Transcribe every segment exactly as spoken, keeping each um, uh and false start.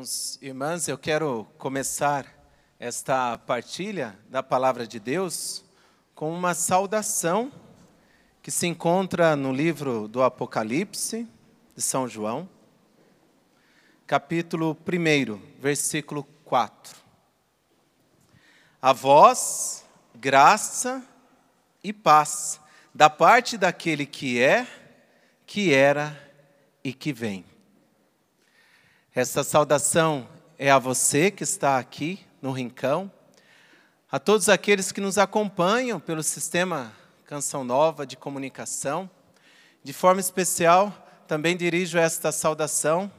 Irmãos e irmãs, eu quero começar esta partilha da Palavra de Deus com uma saudação que se encontra no livro do Apocalipse, de São João, capítulo um, versículo quatro. A vós, graça e paz, da parte daquele que é, que era e que vem. Essa saudação é a você que está aqui no Rincão, a todos aqueles que nos acompanham pelo sistema Canção Nova de comunicação. De forma especial, também dirijo esta saudação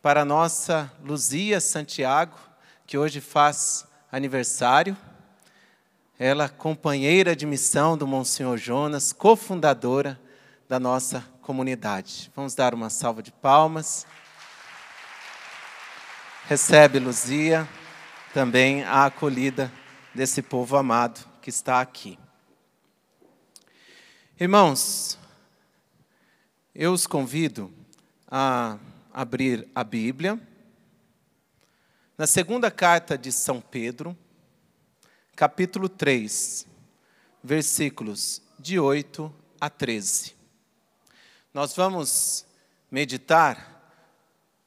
para a nossa Luzia Santiago, que hoje faz aniversário. Ela, companheira de missão do Monsenhor Jonas, cofundadora da nossa comunidade. Vamos dar uma salva de palmas. Recebe, Luzia, também a acolhida desse povo amado que está aqui. Irmãos, eu os convido a abrir a Bíblia na segunda carta de São Pedro, capítulo três, versículos de oito a treze. Nós vamos meditar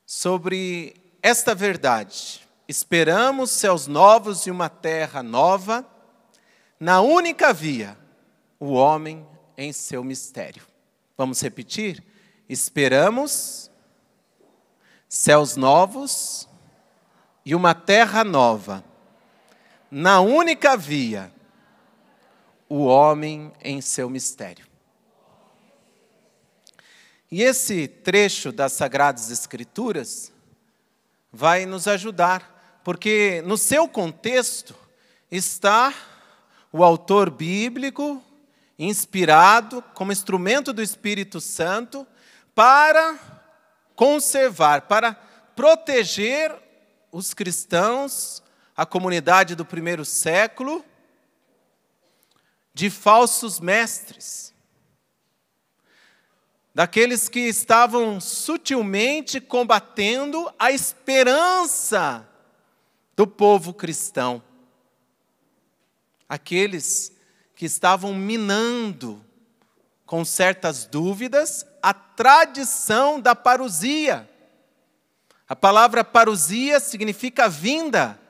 sobre esta verdade: esperamos céus novos e uma terra nova, na única via, o homem em seu mistério. Vamos repetir? Esperamos céus novos e uma terra nova, na única via, o homem em seu mistério. E esse trecho das Sagradas Escrituras vai nos ajudar, porque no seu contexto está o autor bíblico, inspirado como instrumento do Espírito Santo, para conservar, para proteger os cristãos, a comunidade do primeiro século, de falsos mestres, daqueles que estavam sutilmente combatendo a esperança do povo cristão. Aqueles que estavam minando, com certas dúvidas, a tradição da parousia. A palavra parousia significa vinda,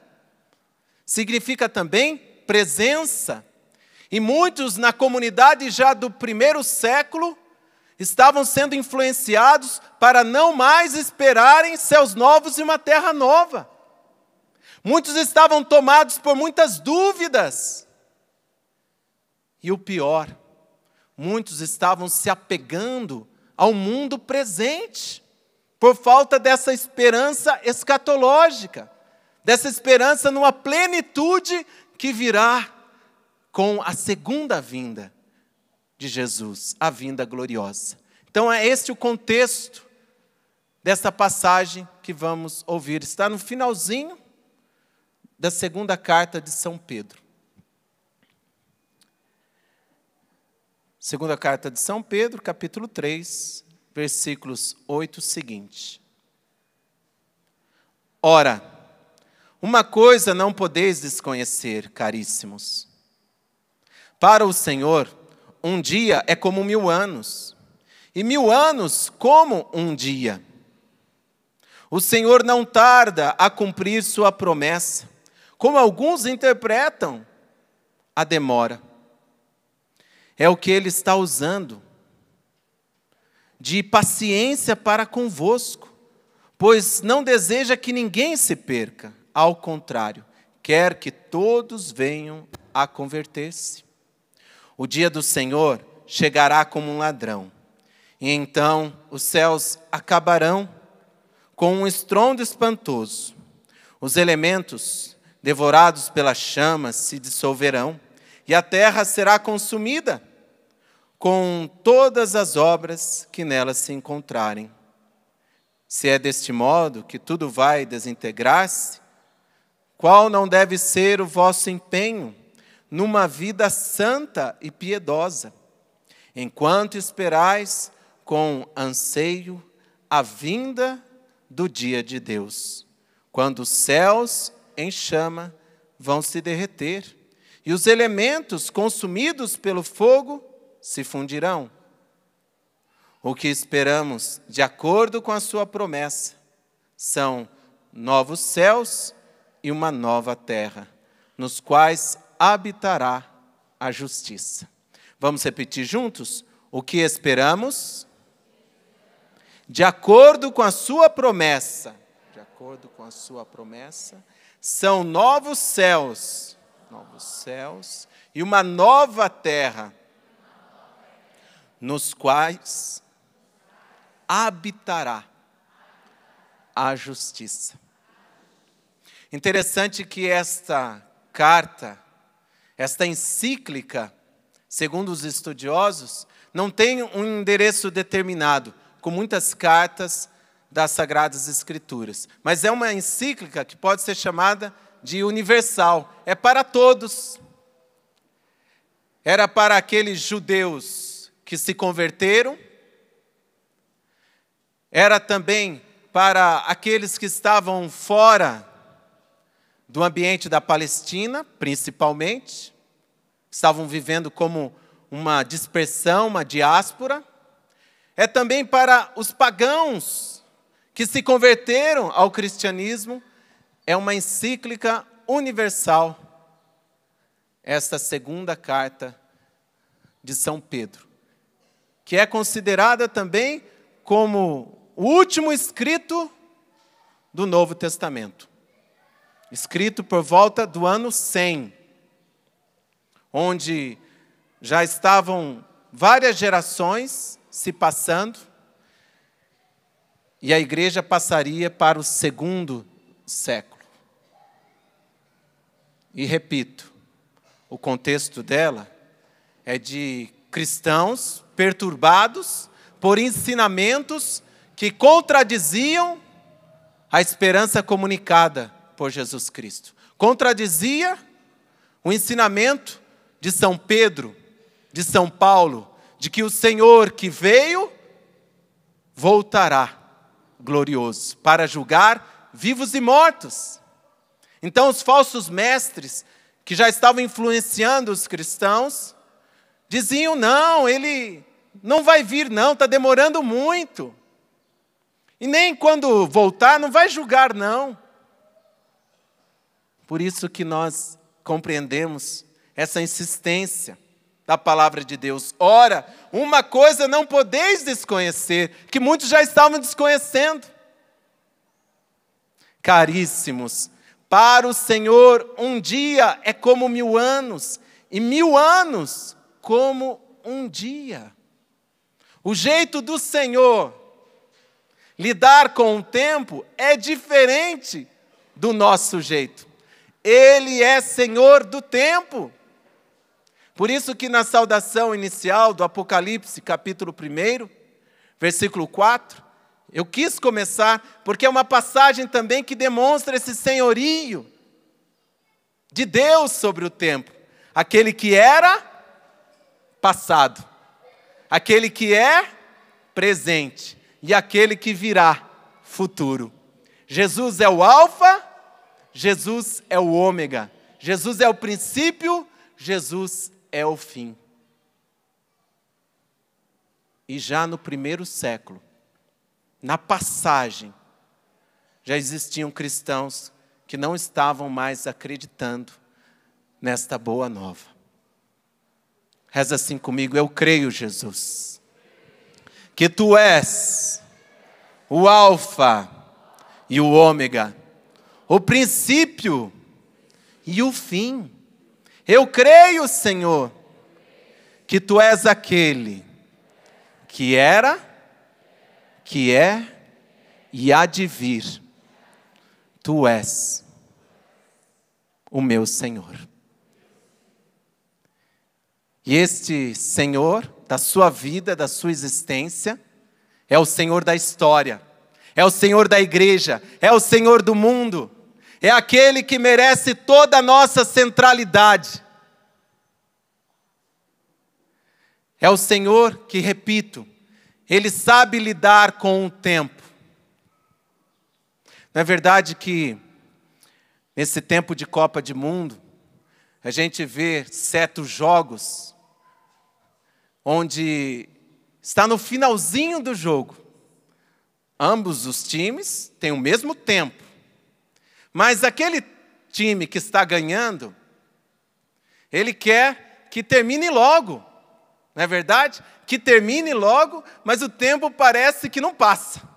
significa também presença. E muitos na comunidade já do primeiro século estavam sendo influenciados para não mais esperarem céus novos e uma terra nova. Muitos estavam tomados por muitas dúvidas. E o pior, muitos estavam se apegando ao mundo presente, por falta dessa esperança escatológica, dessa esperança numa plenitude que virá com a segunda vinda de Jesus, a vinda gloriosa. Então é este o contexto dessa passagem que vamos ouvir. Está no finalzinho da segunda carta de São Pedro. Segunda carta de São Pedro, capítulo três, versículos oito seguinte. Ora, uma coisa não podeis desconhecer, caríssimos. Para o Senhor, um dia é como mil anos, e mil anos como um dia. O Senhor não tarda a cumprir sua promessa, como alguns interpretam a demora. É o que Ele está usando de paciência para convosco, pois não deseja que ninguém se perca, ao contrário, quer que todos venham a converter-se. O dia do Senhor chegará como um ladrão, e então os céus acabarão com um estrondo espantoso. Os elementos, devorados pelas chamas, se dissolverão, e a terra será consumida com todas as obras que nela se encontrarem. Se é deste modo que tudo vai desintegrar-se, qual não deve ser o vosso empenho numa vida santa e piedosa, enquanto esperais com anseio a vinda do dia de Deus, Quando os céus em chama vão se derreter, e os elementos consumidos pelo fogo se fundirão. O que esperamos, de acordo com a sua promessa, são novos céus e uma nova terra, nos quais habitará a justiça. Vamos repetir juntos? O que esperamos, de acordo com a sua promessa, de acordo com a sua promessa, são novos céus, novos céus e uma nova terra, nos quais habitará a justiça. Interessante que esta carta, esta encíclica, segundo os estudiosos, não tem um endereço determinado, com muitas cartas das Sagradas Escrituras. Mas é uma encíclica que pode ser chamada de universal. É para todos. Era para aqueles judeus que se converteram. Era também para aqueles que estavam fora do ambiente da Palestina, principalmente. Estavam vivendo como uma dispersão, uma diáspora. É também para os pagãos que se converteram ao cristianismo. É uma encíclica universal, esta segunda carta de São Pedro, que é considerada também como o último escrito do Novo Testamento, escrito por volta do ano cem, onde já estavam várias gerações se passando, e a igreja passaria para o segundo século. E repito, o contexto dela é de cristãos perturbados por ensinamentos que contradiziam a esperança comunicada por Jesus Cristo. Contradizia o ensinamento de São Pedro, de São Paulo, de que o Senhor que veio voltará glorioso para julgar vivos e mortos. Então os falsos mestres que já estavam influenciando os cristãos diziam: não, ele não vai vir não, está demorando muito. E nem quando voltar não vai julgar não. Por isso que nós compreendemos essa insistência da palavra de Deus. Ora, uma coisa não podeis desconhecer, que muitos já estavam desconhecendo. Caríssimos, para o Senhor um dia é como mil anos, e mil anos como um dia. O jeito do Senhor lidar com o tempo é diferente do nosso jeito. Ele é Senhor do tempo. Por isso que na saudação inicial do Apocalipse, capítulo primeiro, versículo quatro, eu quis começar, porque é uma passagem também que demonstra esse senhorio de Deus sobre o tempo. Aquele que era passado, aquele que é presente e aquele que virá futuro. Jesus é o alfa, Jesus é o ômega, Jesus é o princípio, Jesus é É o fim. E já no primeiro século, na passagem, já existiam cristãos que não estavam mais acreditando nesta boa nova. Reza assim comigo: eu creio, Jesus, que tu és o alfa e o ômega, o princípio e o fim. Eu creio, Senhor, que Tu és aquele que era, que é e há de vir. Tu és o meu Senhor. E este Senhor da sua vida, da sua existência, é o Senhor da história, é o Senhor da igreja, é o Senhor do mundo. É aquele que merece toda a nossa centralidade. É o Senhor que, repito, Ele sabe lidar com o tempo. Não é verdade que Nesse tempo de Copa do Mundo, a gente vê certos jogos onde está no finalzinho do jogo. Ambos os times têm o mesmo tempo, mas aquele time que está ganhando, ele quer que termine logo, não é verdade? Que termine logo, mas o tempo parece que não passa.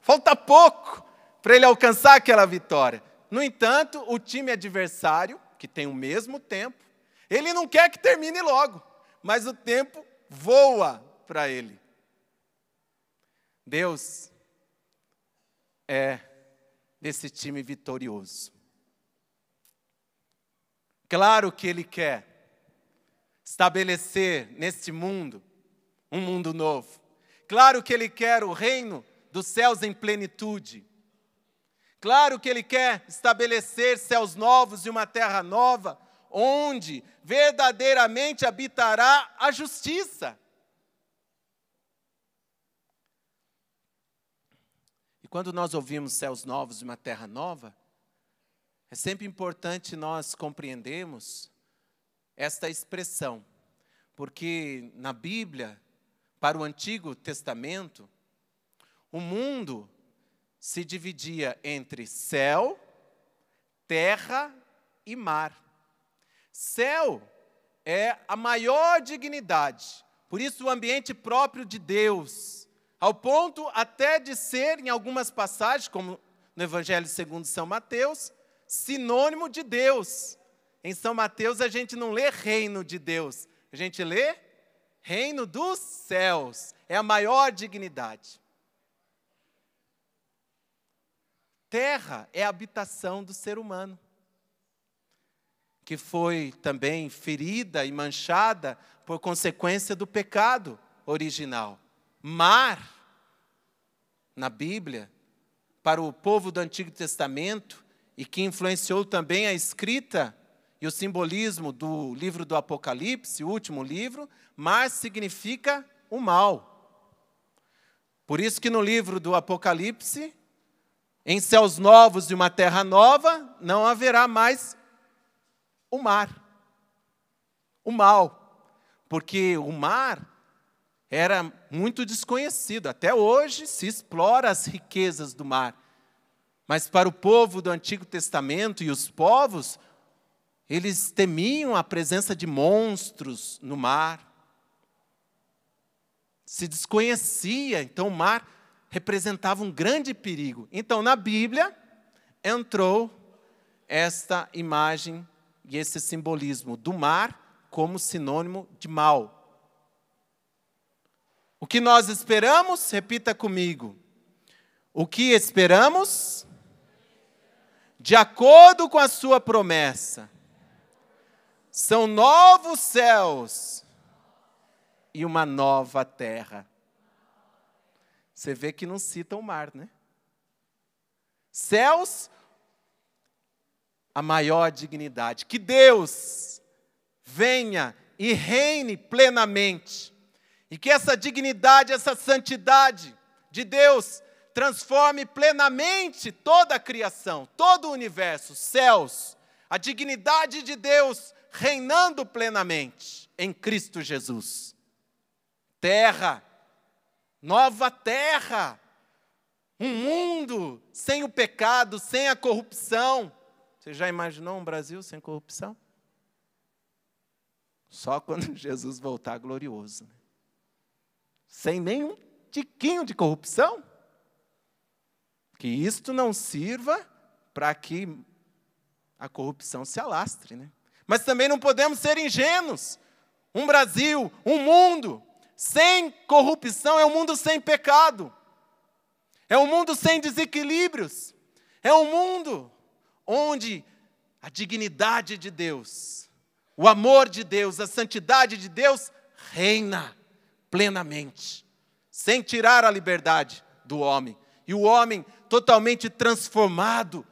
Falta pouco para ele alcançar aquela vitória. No entanto, o time adversário, que tem o mesmo tempo, ele não quer que termine logo, mas o tempo voa para ele. Deus é desse time vitorioso. Claro que Ele quer estabelecer neste mundo um mundo novo. Claro que Ele quer o reino dos céus em plenitude. Claro que Ele quer estabelecer céus novos e uma terra nova, onde verdadeiramente habitará a justiça. E quando nós ouvimos céus novos e uma terra nova, é sempre importante nós compreendermos esta expressão, porque na Bíblia, para o Antigo Testamento, o mundo se dividia entre céu, terra e mar. Céu é a maior dignidade, por isso o ambiente próprio de Deus, ao ponto até de ser, em algumas passagens, como no Evangelho segundo São Mateus, sinônimo de Deus. Em São Mateus a gente não lê reino de Deus, a gente lê reino dos céus, é a maior dignidade. Terra é a habitação do ser humano, que foi também ferida e manchada por consequência do pecado original. Mar, na Bíblia, para o povo do Antigo Testamento, e que influenciou também a escrita e o simbolismo do livro do Apocalipse, o último livro, mar significa o mal. Por isso que no livro do Apocalipse, em céus novos e uma terra nova, não haverá mais o mar, o mal, porque o mar era muito desconhecido. Até hoje se explora as riquezas do mar. Mas para o povo do Antigo Testamento e os povos, eles temiam a presença de monstros no mar. Se desconhecia, então o mar representava um grande perigo. Então na Bíblia entrou esta imagem e esse simbolismo do mar como sinônimo de mal. O que nós esperamos? Repita comigo. O que esperamos? De acordo com a sua promessa, são novos céus e uma nova terra. Você vê que não cita o mar, né? Céus, a maior dignidade. Que Deus venha e reine plenamente. E que essa dignidade, essa santidade de Deus transforme plenamente toda a criação, todo o universo, céus, a dignidade de Deus reinando plenamente em Cristo Jesus. Terra, nova terra, um mundo sem o pecado, sem a corrupção. Você já imaginou um Brasil sem corrupção? Só quando Jesus voltar glorioso, né? Sem nenhum tiquinho de corrupção. Que isto não sirva para que a corrupção se alastre, né? Mas também não podemos ser ingênuos. Um Brasil, um mundo sem corrupção é um mundo sem pecado. É um mundo sem desequilíbrios. É um mundo onde a dignidade de Deus, o amor de Deus, a santidade de Deus reina plenamente, sem tirar a liberdade do homem. E o homem totalmente transformado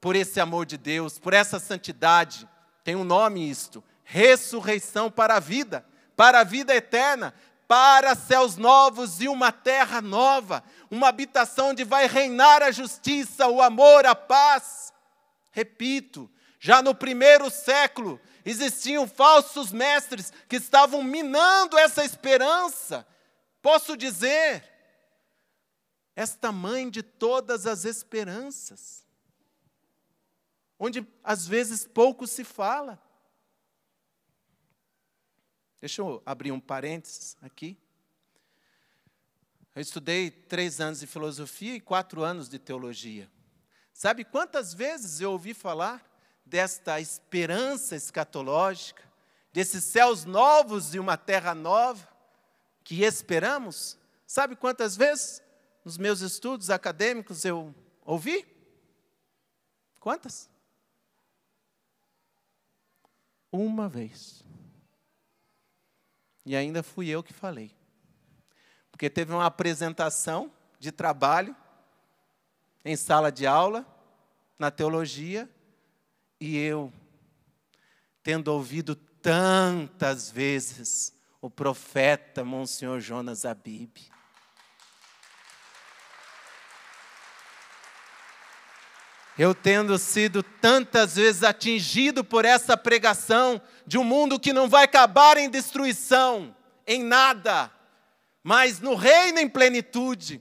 por esse amor de Deus, por essa santidade. Tem um nome isto, ressurreição para a vida, para a vida eterna, para céus novos e uma terra nova, uma habitação onde vai reinar a justiça, o amor, a paz. Repito, já no primeiro século existiam falsos mestres que estavam minando essa esperança. Posso dizer, esta mãe de todas as esperanças, onde às vezes pouco se fala. Deixa eu abrir um parênteses aqui. Eu estudei três anos de filosofia e quatro anos de teologia. Sabe quantas vezes eu ouvi falar desta esperança escatológica, desses céus novos e uma terra nova que esperamos? Sabe quantas vezes nos meus estudos acadêmicos eu ouvi? Quantas? Uma vez. E ainda fui eu que falei. Porque teve uma apresentação de trabalho em sala de aula, na teologia, e eu, tendo ouvido tantas vezes o profeta Monsenhor Jonas Abib, eu tendo sido tantas vezes atingido por essa pregação de um mundo que não vai acabar em destruição, em nada, mas no reino em plenitude,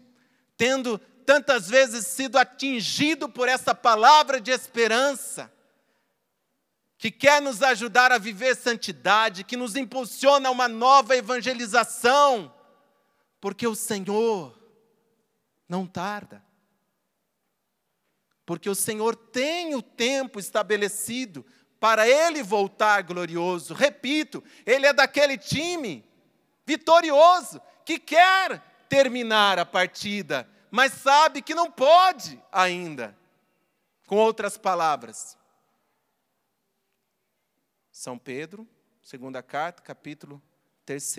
tendo tantas vezes sido atingido por essa palavra de esperança, que quer nos ajudar a viver santidade, que nos impulsiona a uma nova evangelização, porque o Senhor não tarda. Porque o Senhor tem o tempo estabelecido para Ele voltar glorioso. Repito, Ele é daquele time vitorioso que quer terminar a partida, mas sabe que não pode ainda. Com outras palavras, São Pedro, segunda carta, capítulo três,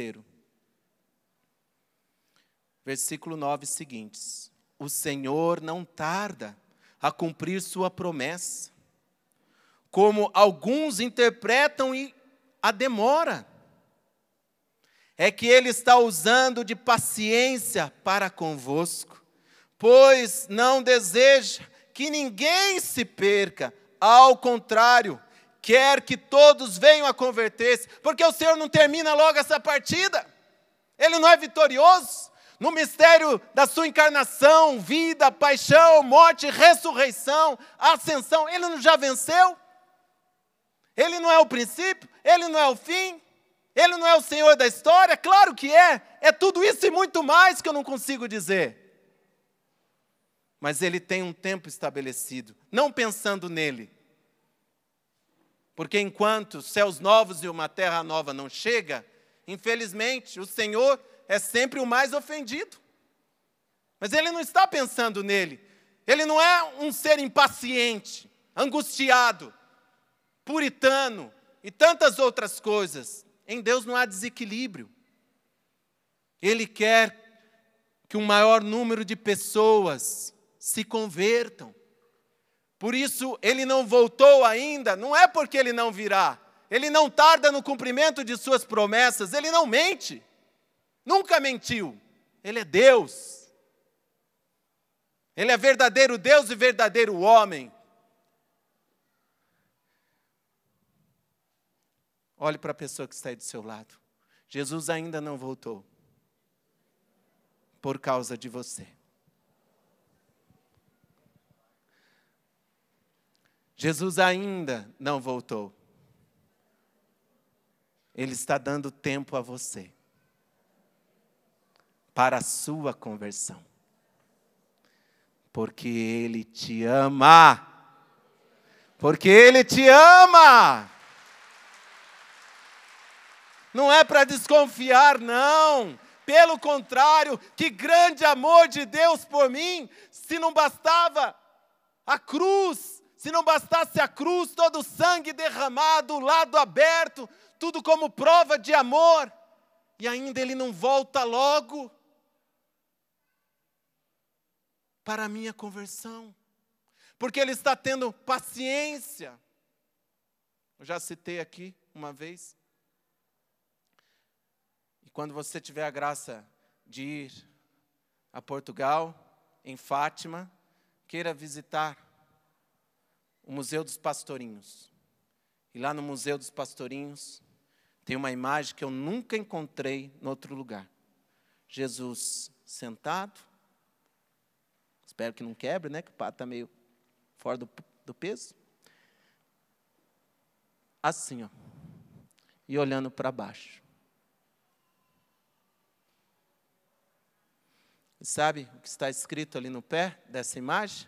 versículo nove seguintes. O Senhor não tarda a cumprir sua promessa, como alguns interpretam e a demora, é que Ele está usando de paciência para convosco, pois não deseja que ninguém se perca, ao contrário, quer que todos venham a converter-se, porque o Senhor não termina logo essa partida, Ele não é vitorioso. No mistério da sua encarnação, vida, paixão, morte, ressurreição, ascensão, Ele não já venceu? Ele não é o princípio? Ele não é o fim? Ele não é o Senhor da história? Claro que é! É tudo isso e muito mais que eu não consigo dizer. Mas Ele tem um tempo estabelecido, não pensando nele. Porque enquanto céus novos e uma terra nova não chega, infelizmente, o Senhor é sempre o mais ofendido. Mas Ele não está pensando nele. Ele não é um ser impaciente, angustiado, puritano e tantas outras coisas. Em Deus não há desequilíbrio. Ele quer que o maior número de pessoas se convertam. Por isso, Ele não voltou ainda. Não é porque Ele não virá. Ele não tarda no cumprimento de suas promessas. Ele não mente. Nunca mentiu, Ele é Deus, Ele é verdadeiro Deus e verdadeiro homem. Olhe para a pessoa que está aí do seu lado, Jesus ainda não voltou, por causa de você. Jesus ainda não voltou, Ele está dando tempo a você, para a sua conversão, porque Ele te ama, porque Ele te ama, não é para desconfiar não, pelo contrário, que grande amor de Deus por mim, se não bastava a cruz, se não bastasse a cruz, todo o sangue derramado, o lado aberto, tudo como prova de amor, e ainda Ele não volta logo, para a minha conversão, porque Ele está tendo paciência. Eu já citei aqui uma vez, e quando você tiver a graça de ir a Portugal, em Fátima, queira visitar o Museu dos Pastorinhos. E lá no Museu dos Pastorinhos tem uma imagem que eu nunca encontrei em outro lugar. Jesus sentado, espero que não quebre, né, que o pato está meio fora do, do peso. Assim, ó, e olhando para baixo. E sabe o que está escrito ali no pé dessa imagem?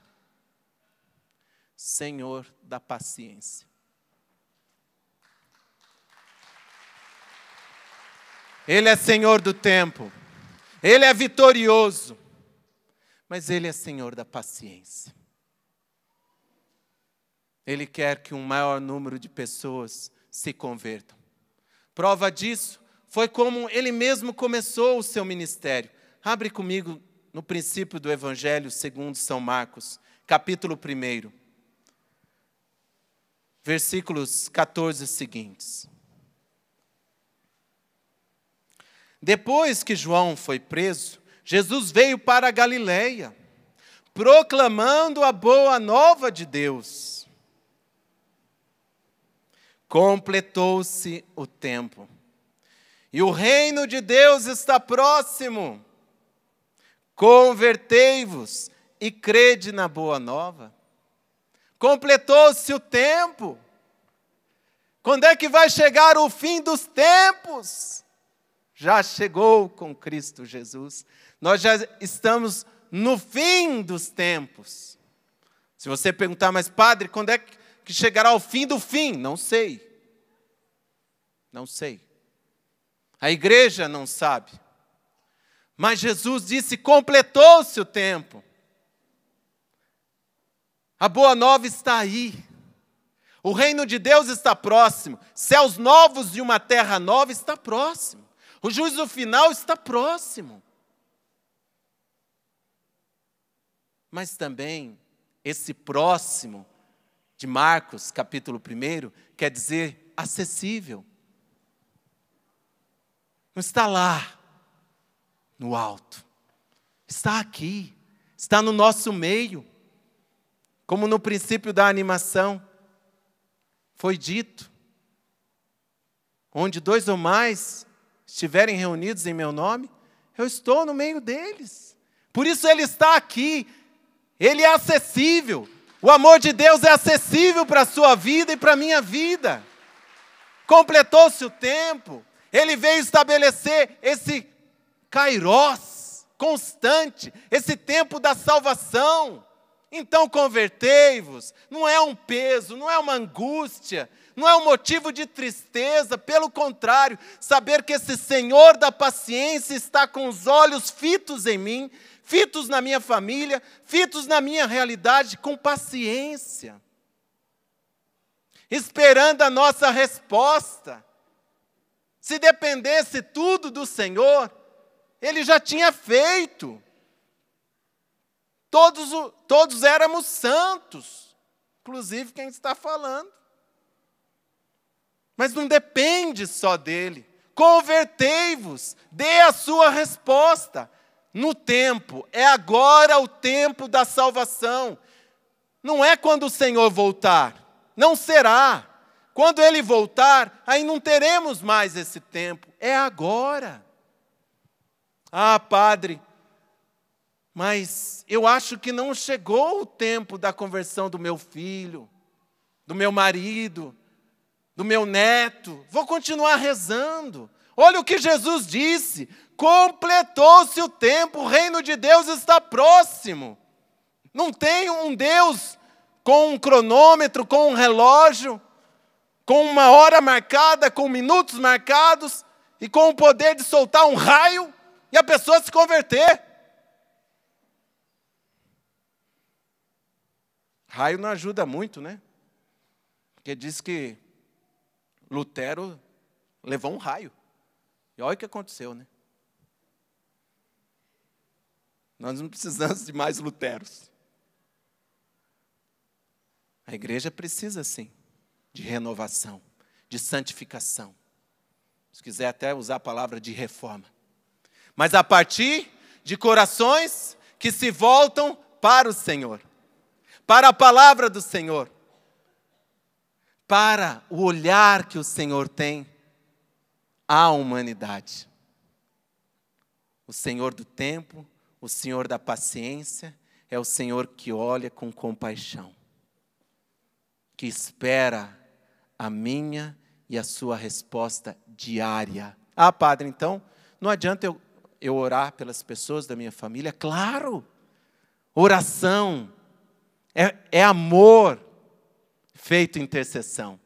Senhor da paciência. Ele é Senhor do tempo. Ele é vitorioso. Mas Ele é Senhor da paciência. Ele quer que um maior número de pessoas se convertam. Prova disso foi como Ele mesmo começou o seu ministério. Abre comigo no princípio do Evangelho segundo São Marcos, capítulo primeiro, versículos quatorze seguintes. Depois que João foi preso, Jesus veio para a Galileia, proclamando a boa nova de Deus. Completou-se o tempo, e o reino de Deus está próximo. Convertei-vos e crede na boa nova. Completou-se o tempo. Quando é que vai chegar o fim dos tempos? Já chegou com Cristo Jesus. Nós já estamos no fim dos tempos. Se você perguntar, mas padre, quando é que chegará o fim do fim? Não sei. Não sei. A igreja não sabe. Mas Jesus disse, completou-se o tempo. A boa nova está aí. O reino de Deus está próximo. Céus novos e uma terra nova está próximo. O juízo final está próximo. Mas também, esse próximo de Marcos, capítulo primeiro, quer dizer acessível. Não está lá. No alto, está aqui, está no nosso meio, como no princípio da animação, foi dito, onde dois ou mais estiverem reunidos em meu nome, eu estou no meio deles, por isso Ele está aqui, Ele é acessível, o amor de Deus é acessível para a sua vida e para a minha vida, completou-se o tempo, Ele veio estabelecer esse Kairos, constante, esse tempo da salvação. Então convertei-vos, não é um peso, não é uma angústia, não é um motivo de tristeza, pelo contrário, saber que esse Senhor da paciência está com os olhos fitos em mim, fitos na minha família, fitos na minha realidade, com paciência, esperando a nossa resposta. Se dependesse tudo do Senhor, Ele já tinha feito. Todos, todos éramos santos, inclusive quem está falando. Mas não depende só dele. Convertei-vos, dê a sua resposta. No tempo, é agora o tempo da salvação. Não é quando o Senhor voltar, não será. Quando Ele voltar, aí não teremos mais esse tempo, é agora. Ah, padre, mas eu acho que não chegou o tempo da conversão do meu filho, do meu marido, do meu neto. Vou continuar rezando. Olha o que Jesus disse. Completou-se o tempo, o reino de Deus está próximo. Não tem um Deus com um cronômetro, com um relógio, com uma hora marcada, com minutos marcados e com o poder de soltar um raio e a pessoa se converter. Raio não ajuda muito, né? Porque diz que Lutero levou um raio. E olha o que aconteceu, né? Nós não precisamos de mais Luteros. A igreja precisa, sim, de renovação, de santificação. Se quiser até usar a palavra de reforma. Mas a partir de corações que se voltam para o Senhor, para a palavra do Senhor, para o olhar que o Senhor tem à humanidade. O Senhor do tempo, o Senhor da paciência, é o Senhor que olha com compaixão, que espera a minha e a sua resposta diária. Ah, padre, então, não adianta eu, eu orar pelas pessoas da minha família? Claro! Oração é, é amor feito intercessão.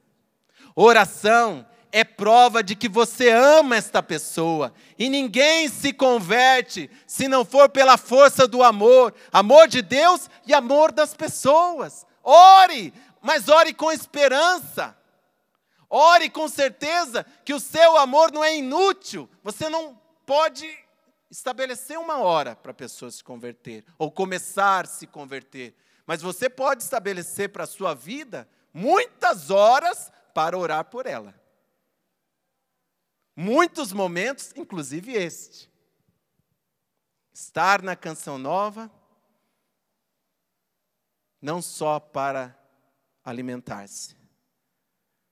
Oração é prova de que você ama esta pessoa. E ninguém se converte se não for pela força do amor. Amor de Deus e amor das pessoas. Ore, mas ore com esperança. Ore com certeza que o seu amor não é inútil. Você não pode estabelecer uma hora para a pessoa se converter. Ou começar a se converter. Mas você pode estabelecer para a sua vida muitas horas para orar por ela. Muitos momentos, inclusive este. Estar na Canção Nova, não só para alimentar-se,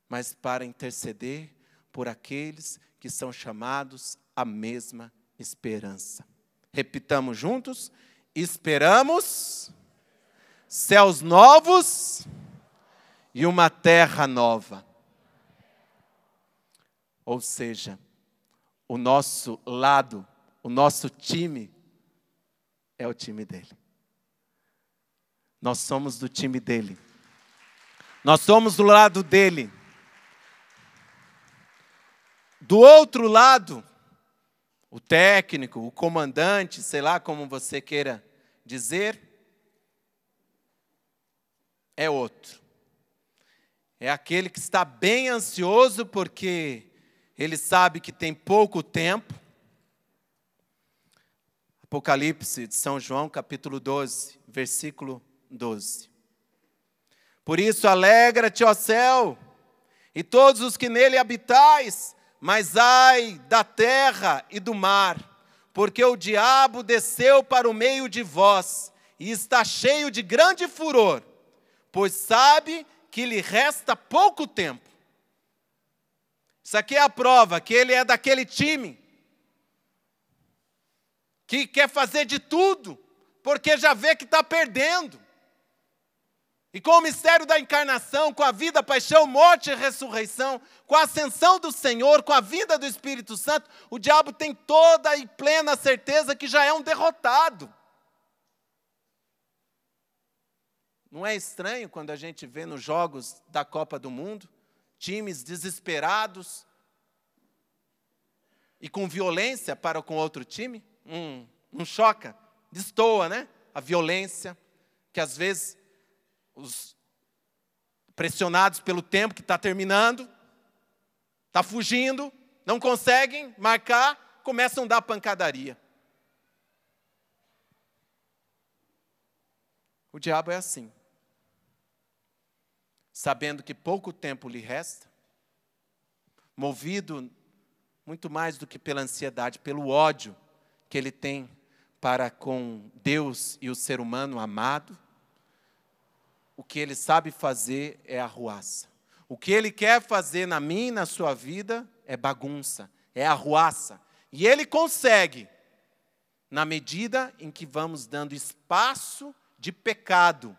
mas para interceder por aqueles que são chamados à mesma esperança. Repitamos juntos: esperamos céus novos e uma terra nova. Ou seja, o nosso lado, o nosso time, é o time dele. Nós somos do time dele. Nós somos do lado dele. Do outro lado, o técnico, o comandante, sei lá como você queira dizer, é outro. É aquele que está bem ansioso porque ele sabe que tem pouco tempo. Apocalipse de São João, capítulo doze, versículo doze. Por isso, alegra-te, ó céu, e todos os que nele habitais, mas ai da terra e do mar, porque o diabo desceu para o meio de vós, e está cheio de grande furor, pois sabe que lhe resta pouco tempo. Isso aqui é a prova que ele é daquele time que quer fazer de tudo, porque já vê que está perdendo. E com o mistério da encarnação, com a vida, paixão, morte e ressurreição, com a ascensão do Senhor, com a vinda do Espírito Santo, o diabo tem toda e plena certeza que já é um derrotado. Não é estranho quando a gente vê nos jogos da Copa do Mundo times desesperados e com violência para com outro time? Hum, não choca? Destoa, né? A violência, que às vezes os pressionados pelo tempo que está terminando, está fugindo, não conseguem marcar, começam a dar pancadaria. O diabo é assim. Sabendo que pouco tempo lhe resta, movido muito mais do que pela ansiedade, pelo ódio que ele tem para com Deus e o ser humano amado, o que ele sabe fazer é arruaça. O que ele quer fazer na minha e na sua vida é bagunça, é arruaça. E ele consegue, na medida em que vamos dando espaço de pecado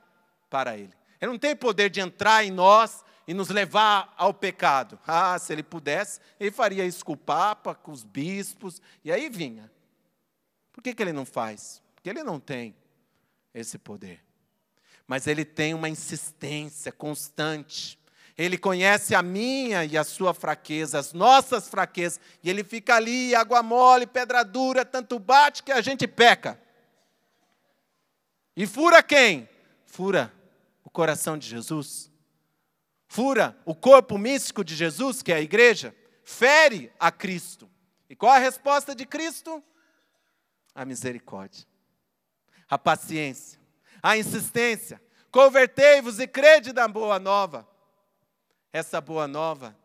para ele. Ele não tem poder de entrar em nós e nos levar ao pecado. Ah, se ele pudesse, ele faria isso com o Papa, com os bispos, e aí vinha. Por que que ele não faz? Porque ele não tem esse poder. Mas ele tem uma insistência constante. Ele conhece a minha e a sua fraqueza, as nossas fraquezas, e ele fica ali, água mole, pedra dura, tanto bate que a gente peca. E fura quem? Fura coração de Jesus, fura o corpo místico de Jesus, que é a igreja, fere a Cristo. E qual a resposta de Cristo? A misericórdia, a paciência, a insistência. Convertei-vos e crede na boa nova. Essa boa nova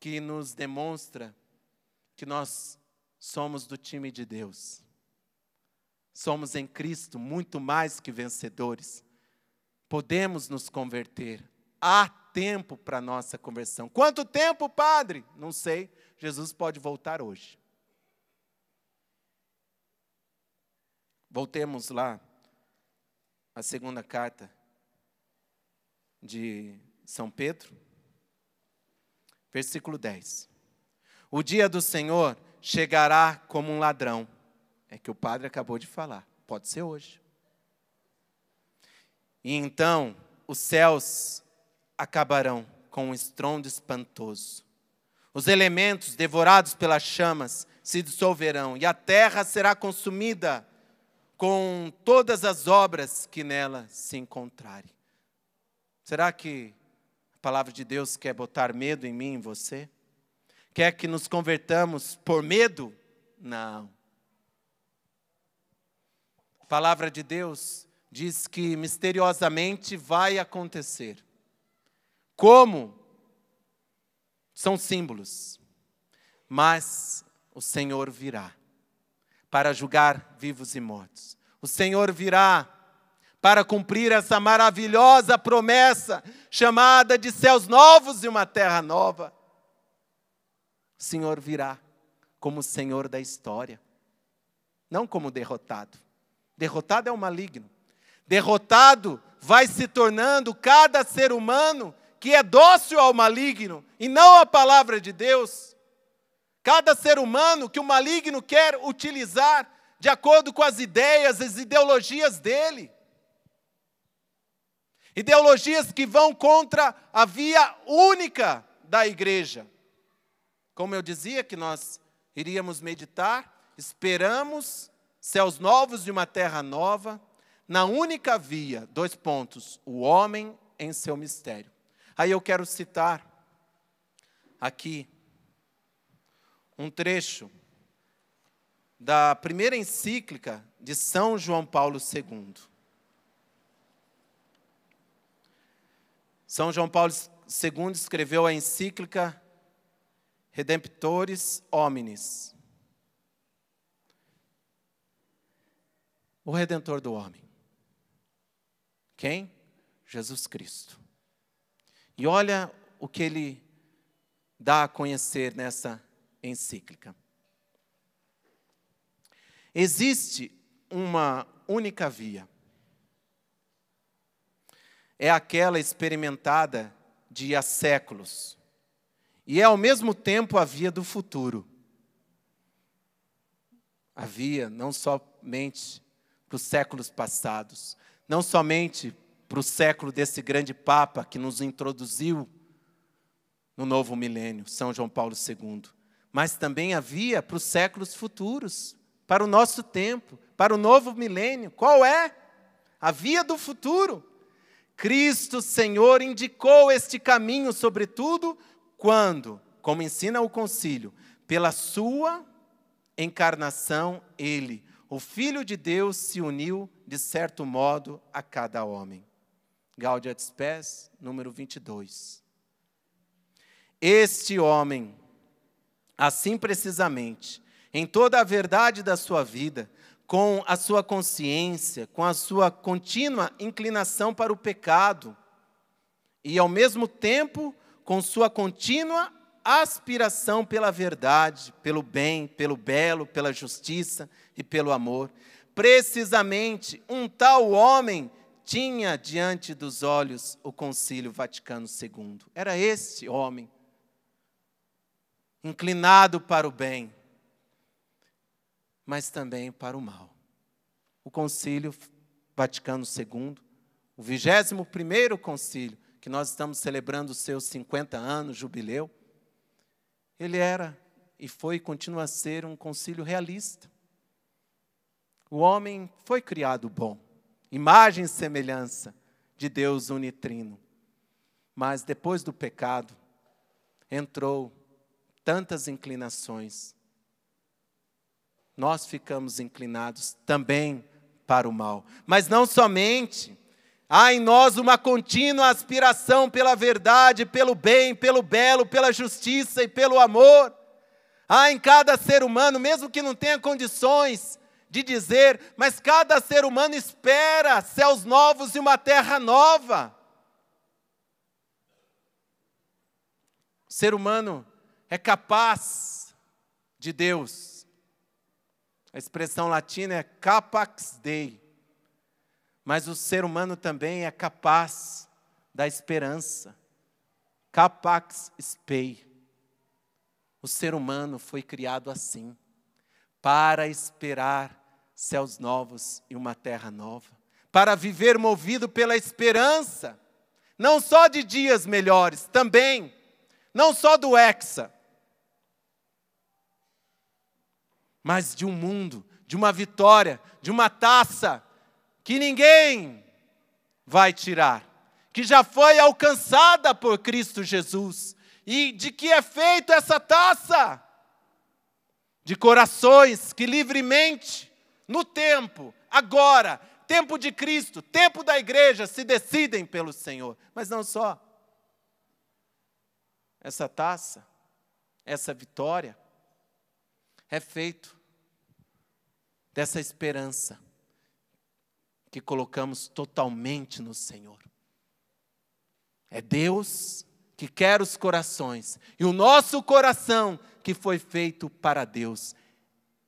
que nos demonstra que nós somos do time de Deus. Somos em Cristo muito mais que vencedores. Podemos nos converter. Há tempo para a nossa conversão. Quanto tempo, padre? Não sei. Jesus pode voltar hoje. Voltemos lá à segunda carta de São Pedro, versículo dez. O dia do Senhor chegará como um ladrão. É que o padre acabou de falar. Pode ser hoje. E então os céus acabarão com um estrondo espantoso. Os elementos, devorados pelas chamas, se dissolverão, e a terra será consumida com todas as obras que nela se encontrarem. Será que a palavra de Deus quer botar medo em mim e em você? Quer que nos convertamos por medo? Não. A palavra de Deus diz que misteriosamente vai acontecer. Como? São símbolos. Mas o Senhor virá para julgar vivos e mortos. O Senhor virá para cumprir essa maravilhosa promessa chamada de céus novos e uma terra nova. O Senhor virá como o Senhor da história, não como derrotado. Derrotado é o maligno. Derrotado vai se tornando cada ser humano que é dócil ao maligno e não à palavra de Deus. Cada ser humano que o maligno quer utilizar de acordo com as ideias, as ideologias dele. Ideologias que vão contra a via única da igreja. Como eu dizia que nós iríamos meditar, esperamos céus novos e uma terra nova, na única via, dois pontos, o homem em seu mistério. Aí eu quero citar aqui um trecho da primeira encíclica de São João Paulo segundo. São João Paulo segundo escreveu a encíclica Redemptor Hominis, o Redentor do homem. Quem? Jesus Cristo. E olha o que ele dá a conhecer nessa encíclica. Existe uma única via. É aquela experimentada de há séculos. E é ao mesmo tempo a via do futuro. A via não somente para os séculos passados, não somente para o século desse grande Papa que nos introduziu no novo milênio, São João Paulo segundo, mas também havia para os séculos futuros, para o nosso tempo, para o novo milênio. Qual é? A via do futuro. Cristo, Senhor, indicou este caminho, sobretudo, quando, como ensina o concílio, pela sua encarnação, Ele, o Filho de Deus, se uniu, de certo modo, a cada homem. Gaudium et Spes, número vinte e dois. Este homem, assim precisamente, em toda a verdade da sua vida, com a sua consciência, com a sua contínua inclinação para o pecado, e ao mesmo tempo, com sua contínua aspiração pela verdade, pelo bem, pelo belo, pela justiça e pelo amor, precisamente um tal homem tinha diante dos olhos o Concílio Vaticano segundo. Era este homem, inclinado para o bem, mas também para o mal. O Concílio Vaticano segundo, o vigésimo primeiro concílio, que nós estamos celebrando os seus cinquenta anos, jubileu, ele era e foi e continua a ser um concílio realista. O homem foi criado bom, imagem e semelhança de Deus unitrino. Mas depois do pecado, entrou tantas inclinações. Nós ficamos inclinados também para o mal. Mas não somente. Há em nós uma contínua aspiração pela verdade, pelo bem, pelo belo, pela justiça e pelo amor. Há em cada ser humano, mesmo que não tenha condições de dizer, mas cada ser humano espera céus novos e uma terra nova. O ser humano é capaz de Deus. A expressão latina é capax Dei. Mas o ser humano também é capaz da esperança. Capax spei. O ser humano foi criado assim, para esperar céus novos e uma terra nova, para viver movido pela esperança, não só de dias melhores, também, não só do hexa, mas de um mundo, de uma vitória, de uma taça, que ninguém vai tirar, que já foi alcançada por Cristo Jesus. E de que é feita essa taça? De corações que livremente, no tempo, agora, tempo de Cristo, tempo da igreja, se decidem pelo Senhor. Mas não só. Essa taça, essa vitória, é feito dessa esperança que colocamos totalmente no Senhor. É Deus que quer os corações, e o nosso coração que foi feito para Deus.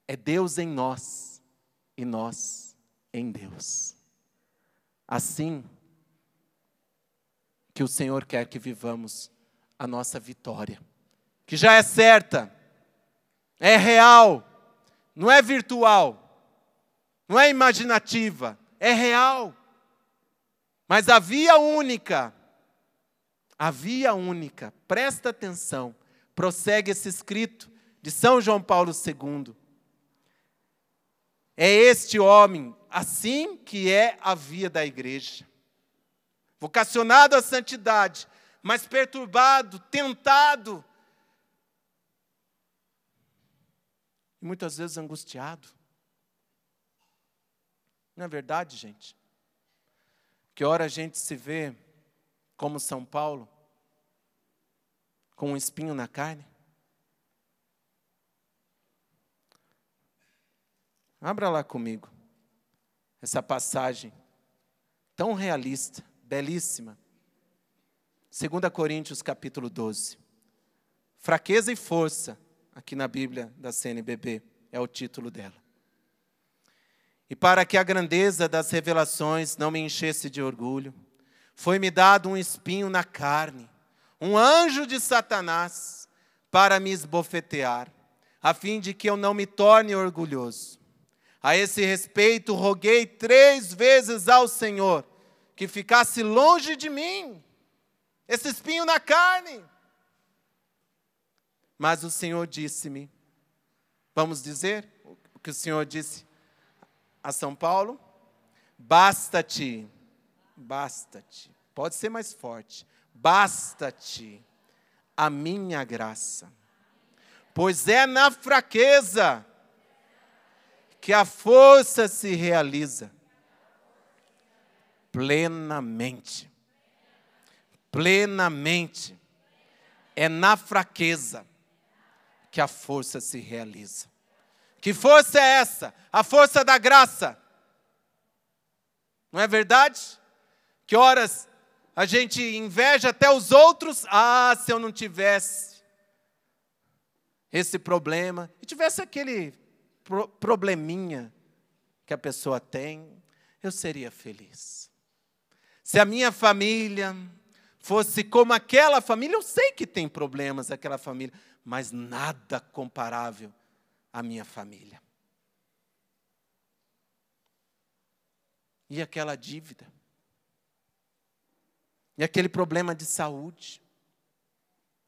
É Deus em nós, e nós em Deus. Assim que o Senhor quer que vivamos a nossa vitória, que já é certa, é real, não é virtual, não é imaginativa, é real. Mas a via única, a via única, presta atenção, prossegue esse escrito de São João Paulo segundo. É este homem, assim que é a via da igreja. Vocacionado à santidade, mas perturbado, tentado. E muitas vezes angustiado. Não é verdade, gente? Que ora a gente se vê como São Paulo, com um espinho na carne. Abra lá comigo essa passagem tão realista, belíssima. Segunda Coríntios, capítulo doze. Fraqueza e força, aqui na Bíblia da C N B B, é o título dela. E para que a grandeza das revelações não me enchesse de orgulho, foi-me dado um espinho na carne, um anjo de Satanás, para me esbofetear, a fim de que eu não me torne orgulhoso. A esse respeito, roguei três vezes ao Senhor que ficasse longe de mim esse espinho na carne. Mas o Senhor disse-me, vamos dizer o que o Senhor disse a São Paulo? Basta-te. Basta-te, pode ser mais forte, basta-te a minha graça, pois é na fraqueza que a força se realiza plenamente, plenamente, é na fraqueza que a força se realiza. Que força é essa? A força da graça, não é verdade? Que horas a gente inveja até os outros. Ah, se eu não tivesse esse problema, e tivesse aquele pro- probleminha que a pessoa tem, eu seria feliz. Se a minha família fosse como aquela família, eu sei que tem problemas aquela família, mas nada comparável à minha família. E aquela dívida? E aquele problema de saúde,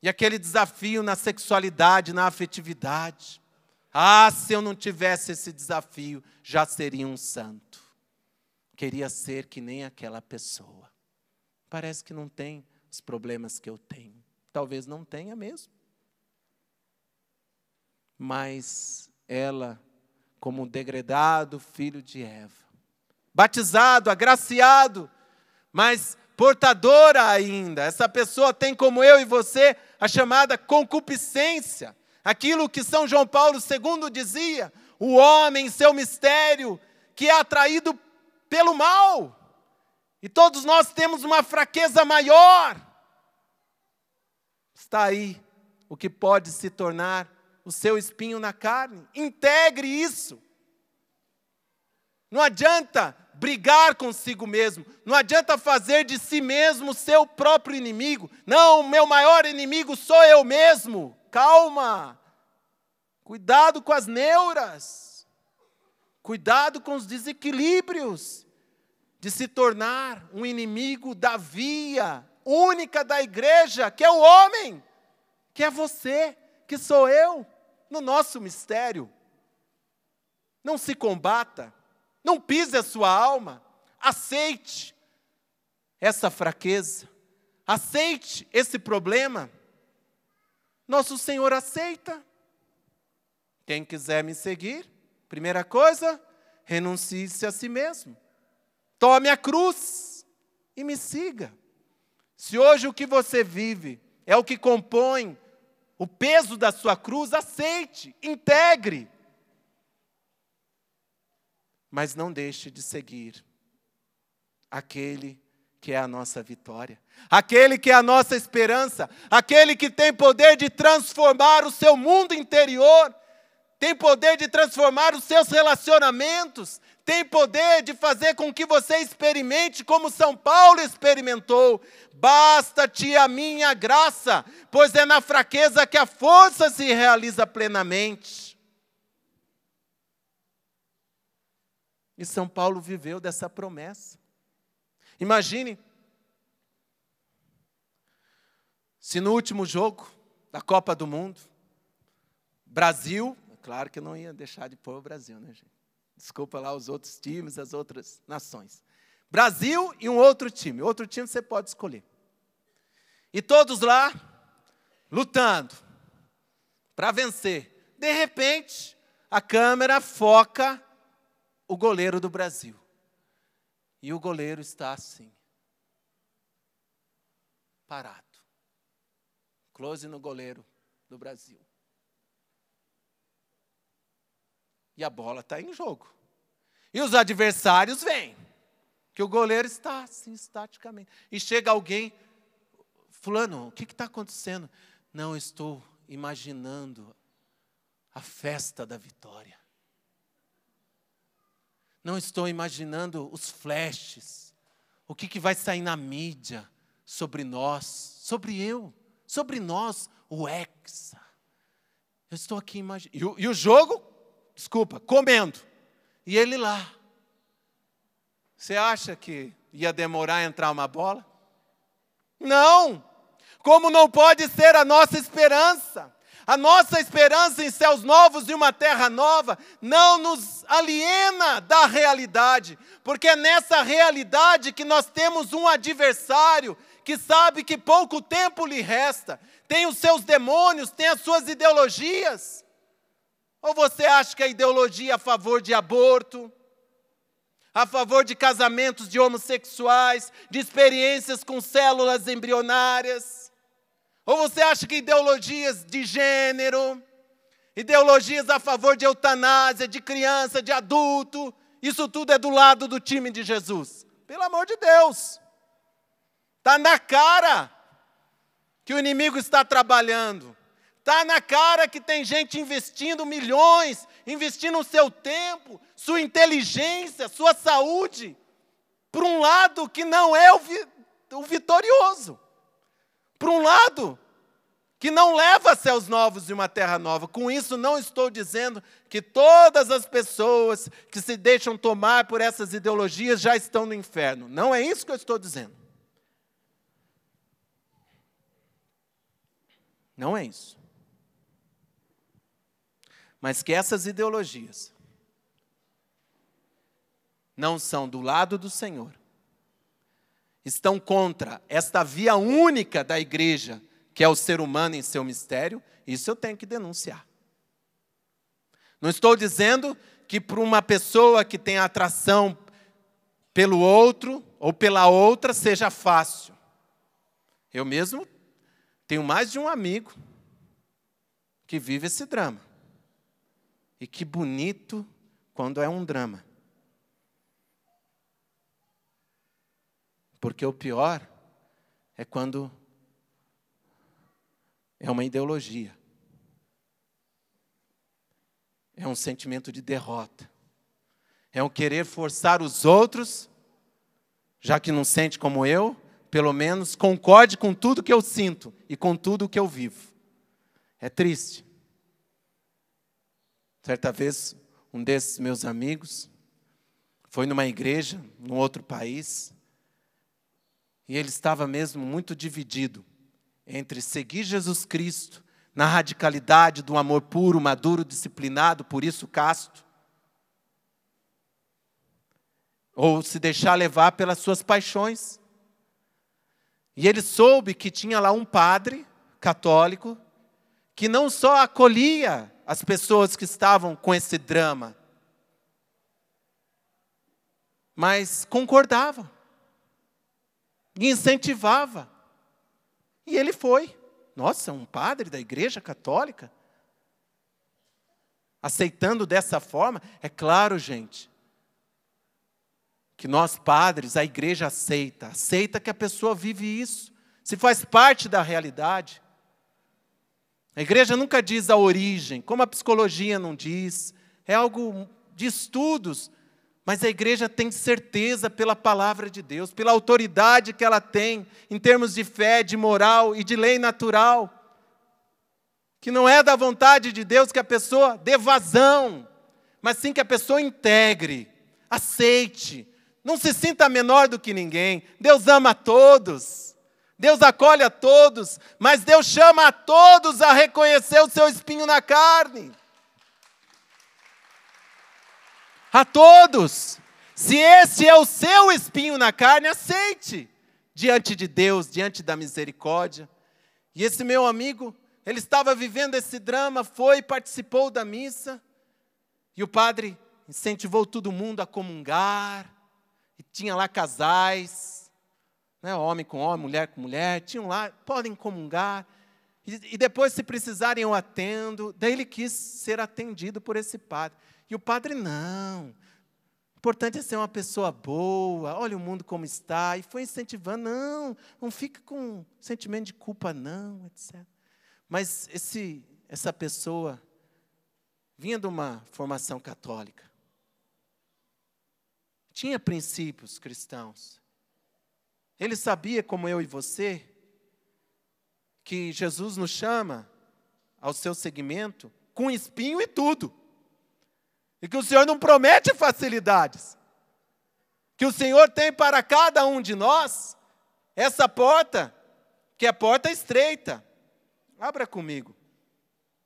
e aquele desafio na sexualidade, na afetividade. Ah, se eu não tivesse esse desafio, já seria um santo. Queria ser que nem aquela pessoa. Parece que não tem os problemas que eu tenho. Talvez não tenha mesmo. Mas ela, como um degradado filho de Eva, batizado, agraciado, mas portadora ainda, essa pessoa tem como eu e você a chamada concupiscência, aquilo que São João Paulo segundo dizia, o homem, seu mistério, que é atraído pelo mal, e todos nós temos uma fraqueza maior, está aí o que pode se tornar o seu espinho na carne. Integre isso. Não adianta brigar consigo mesmo, não adianta fazer de si mesmo o seu próprio inimigo. Não, o meu maior inimigo sou eu mesmo. Calma, cuidado com as neuras, cuidado com os desequilíbrios de se tornar um inimigo da via única da igreja, que é o homem, que é você, que sou eu, no nosso mistério. Não se combata. Não pise a sua alma, aceite essa fraqueza, aceite esse problema. Nosso Senhor aceita. Quem quiser me seguir, primeira coisa, renuncie-se a si mesmo. Tome a cruz e me siga. Se hoje o que você vive é o que compõe o peso da sua cruz, aceite, integre. Mas não deixe de seguir aquele que é a nossa vitória, aquele que é a nossa esperança, aquele que tem poder de transformar o seu mundo interior, tem poder de transformar os seus relacionamentos, tem poder de fazer com que você experimente como São Paulo experimentou. Basta-te a minha graça, pois é na fraqueza que a força se realiza plenamente. E São Paulo viveu dessa promessa. Imagine, se no último jogo da Copa do Mundo, Brasil, claro que eu não ia deixar de pôr o Brasil, né, gente? Desculpa lá os outros times, as outras nações. Brasil e um outro time, outro time você pode escolher. E todos lá, lutando para vencer. De repente, a câmera foca o goleiro do Brasil. E o goleiro está assim, parado. Close no goleiro do Brasil. E a bola está em jogo. E os adversários vêm, que o goleiro está assim, estaticamente. E chega alguém, fulano, o que está acontecendo? Não, estou imaginando a festa da vitória. Não estou imaginando os flashes, o que, que vai sair na mídia sobre nós, sobre eu, sobre nós, o Hexa. Eu estou aqui imaginando. E, e o jogo, desculpa, comendo. E ele lá. Você acha que ia demorar a entrar uma bola? Não! Como não pode ser a nossa esperança? A nossa esperança em céus novos e uma terra nova não nos aliena da realidade, porque é nessa realidade que nós temos um adversário que sabe que pouco tempo lhe resta, tem os seus demônios, tem as suas ideologias. Ou você acha que a ideologia é a favor de aborto, a favor de casamentos de homossexuais, de experiências com células embrionárias? Ou você acha que ideologias de gênero, ideologias a favor de eutanásia, de criança, de adulto, isso tudo é do lado do time de Jesus? Pelo amor de Deus! Está na cara que o inimigo está trabalhando. Está na cara que tem gente investindo milhões, investindo o seu tempo, sua inteligência, sua saúde, por um lado que não é o, vi- o vitorioso. Por um lado, que não leva a céus novos e uma terra nova. Com isso, não estou dizendo que todas as pessoas que se deixam tomar por essas ideologias já estão no inferno. Não é isso que eu estou dizendo. Não é isso. Mas que essas ideologias não são do lado do Senhor. Estão contra esta via única da igreja, que é o ser humano em seu mistério, isso eu tenho que denunciar. Não estou dizendo que para uma pessoa que tem atração pelo outro ou pela outra seja fácil. Eu mesmo tenho mais de um amigo que vive esse drama. E que bonito quando é um drama. Porque o pior é quando É uma ideologia. É um sentimento de derrota. É um querer forçar os outros, já que não sente como eu, pelo menos concorde com tudo que eu sinto e com tudo que eu vivo. É triste. Certa vez, um desses meus amigos foi numa igreja, num outro país, e ele estava mesmo muito dividido entre seguir Jesus Cristo na radicalidade do amor puro, maduro, disciplinado, por isso casto, ou se deixar levar pelas suas paixões. E ele soube que tinha lá um padre católico que não só acolhia as pessoas que estavam com esse drama, mas concordava, e incentivava. E ele foi. Nossa, um padre da Igreja Católica? Aceitando dessa forma? É claro, gente, que nós padres, a igreja aceita, aceita que a pessoa vive isso, se faz parte da realidade. A igreja nunca diz a origem, como a psicologia não diz, é algo de estudos, mas a igreja tem certeza pela palavra de Deus, pela autoridade que ela tem, em termos de fé, de moral e de lei natural, que não é da vontade de Deus que a pessoa dê vazão, mas sim que a pessoa integre, aceite. Não se sinta menor do que ninguém. Deus ama a todos. Deus acolhe a todos. Mas Deus chama a todos a reconhecer o seu espinho na carne. A todos. Se esse é o seu espinho na carne, aceite. Diante de Deus, diante da misericórdia. E esse meu amigo, ele estava vivendo esse drama, foi, participou da missa. E o padre incentivou todo mundo a comungar. E tinha lá casais, né, homem com homem, mulher com mulher, tinham lá, podem comungar, e, e depois, se precisarem, eu atendo. Daí ele quis ser atendido por esse padre. E o padre, não, o importante é ser uma pessoa boa, olha o mundo como está, e foi incentivando, não, não fica com sentimento de culpa, não, etcétera. Mas esse, essa pessoa vinha de uma formação católica, tinha princípios cristãos. Ele sabia, como eu e você, que Jesus nos chama ao seu seguimento com espinho e tudo. E que o Senhor não promete facilidades. Que o Senhor tem para cada um de nós essa porta, que é a porta estreita. Abra comigo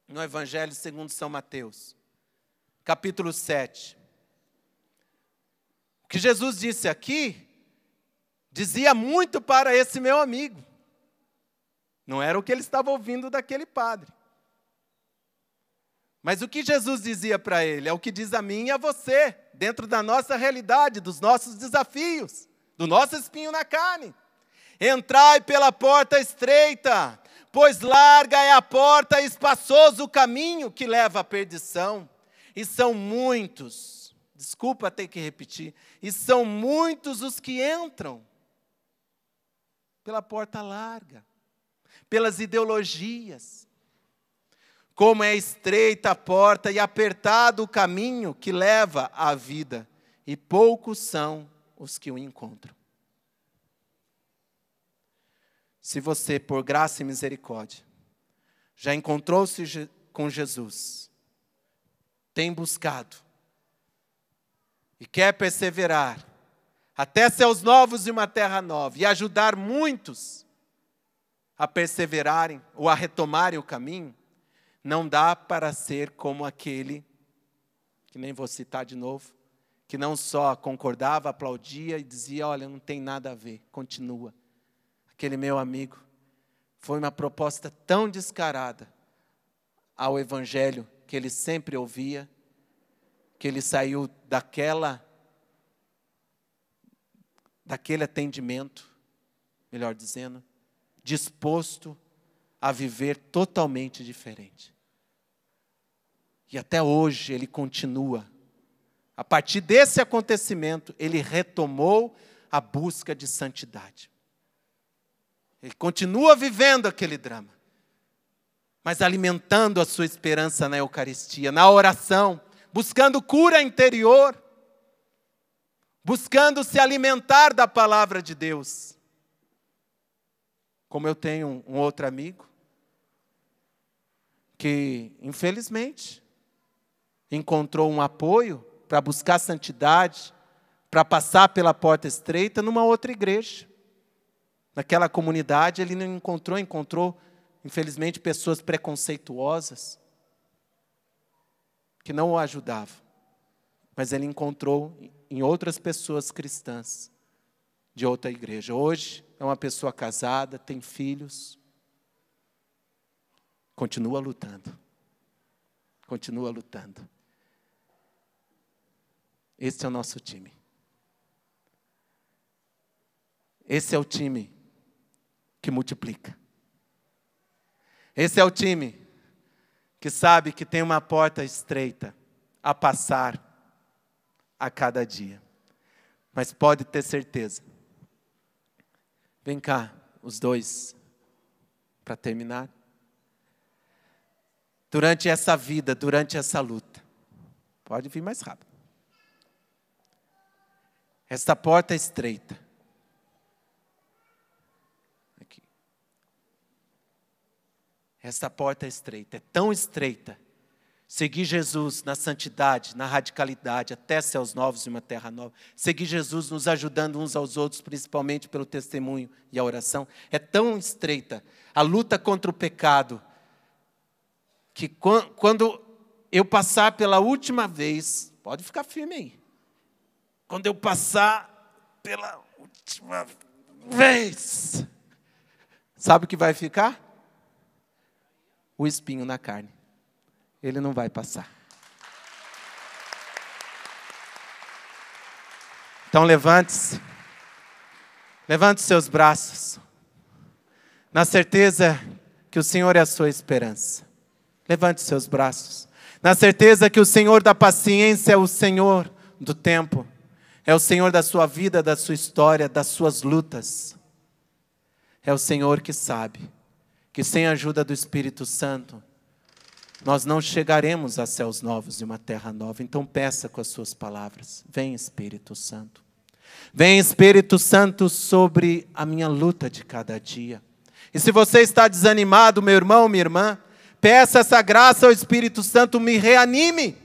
no Evangelho segundo São Mateus, capítulo sete. O que Jesus disse aqui, dizia muito para esse meu amigo. Não era o que ele estava ouvindo daquele padre. Mas o que Jesus dizia para ele, é o que diz a mim e a você, dentro da nossa realidade, dos nossos desafios, do nosso espinho na carne. Entrai pela porta estreita, pois larga é a porta e espaçoso o caminho que leva à perdição. E são muitos... Desculpa ter que repetir. E são muitos os que entram pela porta larga, pelas ideologias. Como é estreita a porta e apertado o caminho que leva à vida, e poucos são os que o encontram. Se você, por graça e misericórdia, já encontrou-se com Jesus, tem buscado, e quer perseverar, até seus novos de uma terra nova, e ajudar muitos a perseverarem, ou a retomarem o caminho, não dá para ser como aquele, que nem vou citar de novo, que não só concordava, aplaudia e dizia, olha, não tem nada a ver, continua. Aquele meu amigo, foi uma proposta tão descarada ao Evangelho que ele sempre ouvia, que ele saiu daquela, daquele atendimento, melhor dizendo, disposto a viver totalmente diferente. E até hoje ele continua. A partir desse acontecimento, ele retomou a busca de santidade. Ele continua vivendo aquele drama. mas alimentando a sua esperança na Eucaristia, na oração, buscando cura interior, buscando se alimentar da palavra de Deus. Como eu tenho um outro amigo, que infelizmente encontrou um apoio para buscar santidade, para passar pela porta estreita numa outra igreja. Naquela comunidade ele não encontrou, encontrou infelizmente pessoas preconceituosas, que não o ajudavam. Mas ele encontrou em outras pessoas cristãs de outra igreja. Hoje é uma pessoa casada, tem filhos, continua lutando, continua lutando. Esse é o nosso time. Esse é o time que multiplica. Esse é o time que sabe que tem uma porta estreita a passar a cada dia. Mas pode ter certeza. Vem cá, os dois, para terminar. Durante essa vida, durante essa luta. Pode vir mais rápido. Essa porta estreita. Aqui. Essa porta estreita é tão estreita. Seguir Jesus na santidade, na radicalidade, até céus novos e uma terra nova. Seguir Jesus nos ajudando uns aos outros, principalmente pelo testemunho e a oração. É tão estreita a luta contra o pecado, que quando eu passar pela última vez, pode ficar firme aí. Quando eu passar pela última vez, sabe o que vai ficar? O espinho na carne. Ele não vai passar. Então levante-se. Levante seus braços. Na certeza que o Senhor é a sua esperança. Levante seus braços. Na certeza que o Senhor da paciência é o Senhor do tempo. É o Senhor da sua vida, da sua história, das suas lutas. É o Senhor que sabe que sem a ajuda do Espírito Santo, nós não chegaremos a céus novos e uma terra nova. Então peça com as suas palavras. Vem Espírito Santo. Vem Espírito Santo sobre a minha luta de cada dia. E se você está desanimado, meu irmão, minha irmã, peça essa graça ao Espírito Santo, me reanime.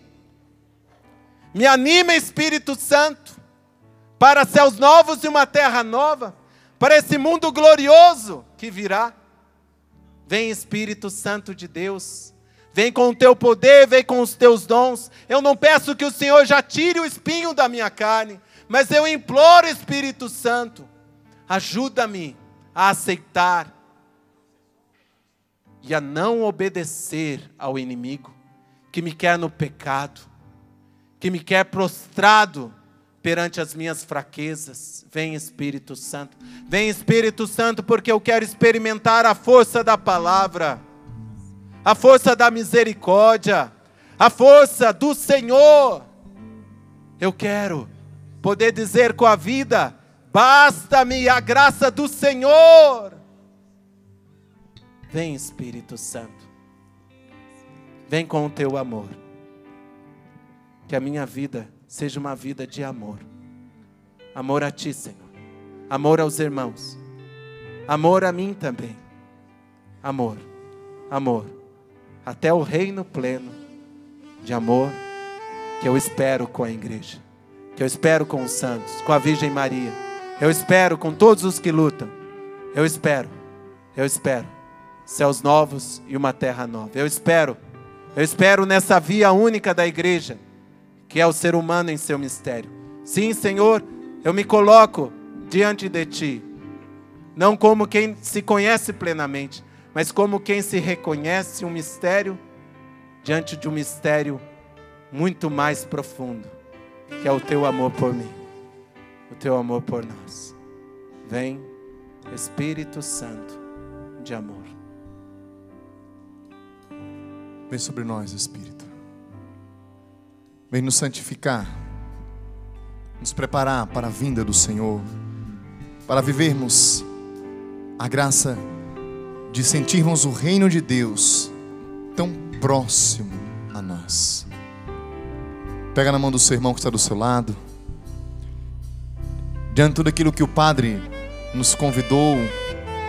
Me anime, Espírito Santo. Para céus novos e uma terra nova, para esse mundo glorioso que virá. Vem Espírito Santo de Deus, vem com o teu poder, vem com os teus dons. Eu não peço que o Senhor já tire o espinho da minha carne, mas eu imploro, Espírito Santo, ajuda-me a aceitar e a não obedecer ao inimigo, que me quer no pecado, que me quer prostrado perante as minhas fraquezas. Vem Espírito Santo, vem Espírito Santo, porque eu quero experimentar a força da palavra, a força da misericórdia, a força do Senhor. Eu quero poder dizer com a vida: basta-me a graça do Senhor. Vem Espírito Santo, vem com o teu amor, que a minha vida seja uma vida de amor. Amor a ti, Senhor. Amor aos irmãos. Amor a mim também. Amor, amor. Até o reino pleno de amor que eu espero com a igreja. Que eu espero com os santos, com a Virgem Maria. Eu espero com todos os que lutam. Eu espero, eu espero. Céus novos e uma terra nova. Eu espero, eu espero nessa via única da igreja, que é o ser humano em seu mistério. Sim, Senhor, eu me coloco diante de Ti, não como quem se conhece plenamente, mas como quem se reconhece um mistério, diante de um mistério muito mais profundo, que é o Teu amor por mim, o Teu amor por nós. Vem, Espírito Santo de amor. Vem sobre nós, Espírito. Vem nos santificar, nos preparar para a vinda do Senhor, para vivermos a graça de sentirmos o reino de Deus tão próximo a nós. Pega na mão do seu irmão que está do seu lado. Diante de tudo aquilo que o Padre nos convidou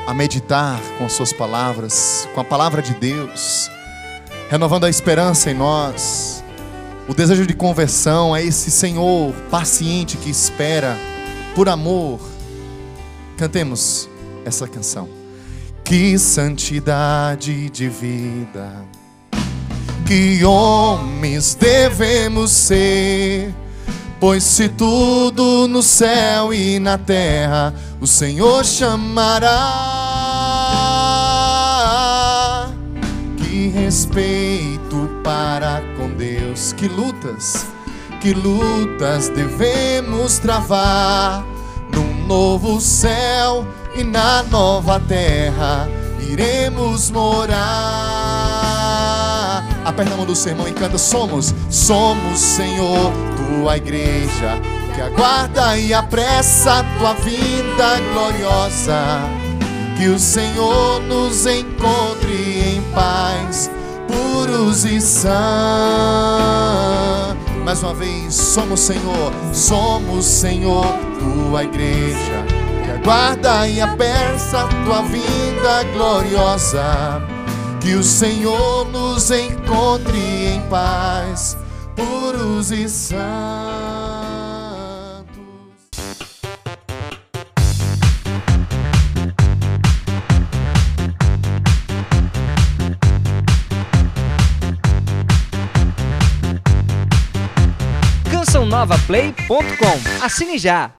a meditar com as suas palavras, com a palavra de Deus, renovando a esperança em nós, o desejo de conversão a esse Senhor paciente que espera por amor. Cantemos essa canção. Que santidade de vida, que homens devemos ser, pois se tudo no céu e na terra o Senhor chamará. Que respeito para com Deus, que lutas, que lutas devemos travar, num novo céu e na nova terra iremos morar. Aperta a mão do seu irmão e canta. Somos, somos, Senhor, tua igreja, que aguarda e apressa tua vinda gloriosa. Que o Senhor nos encontre em paz, puros e sãos. Mais uma vez, somos, Senhor, somos, Senhor, tua igreja, que aguarda e apressa tua vinda gloriosa. Que o Senhor nos encontre em paz, puros e santos. canção nova play ponto com. Assine já.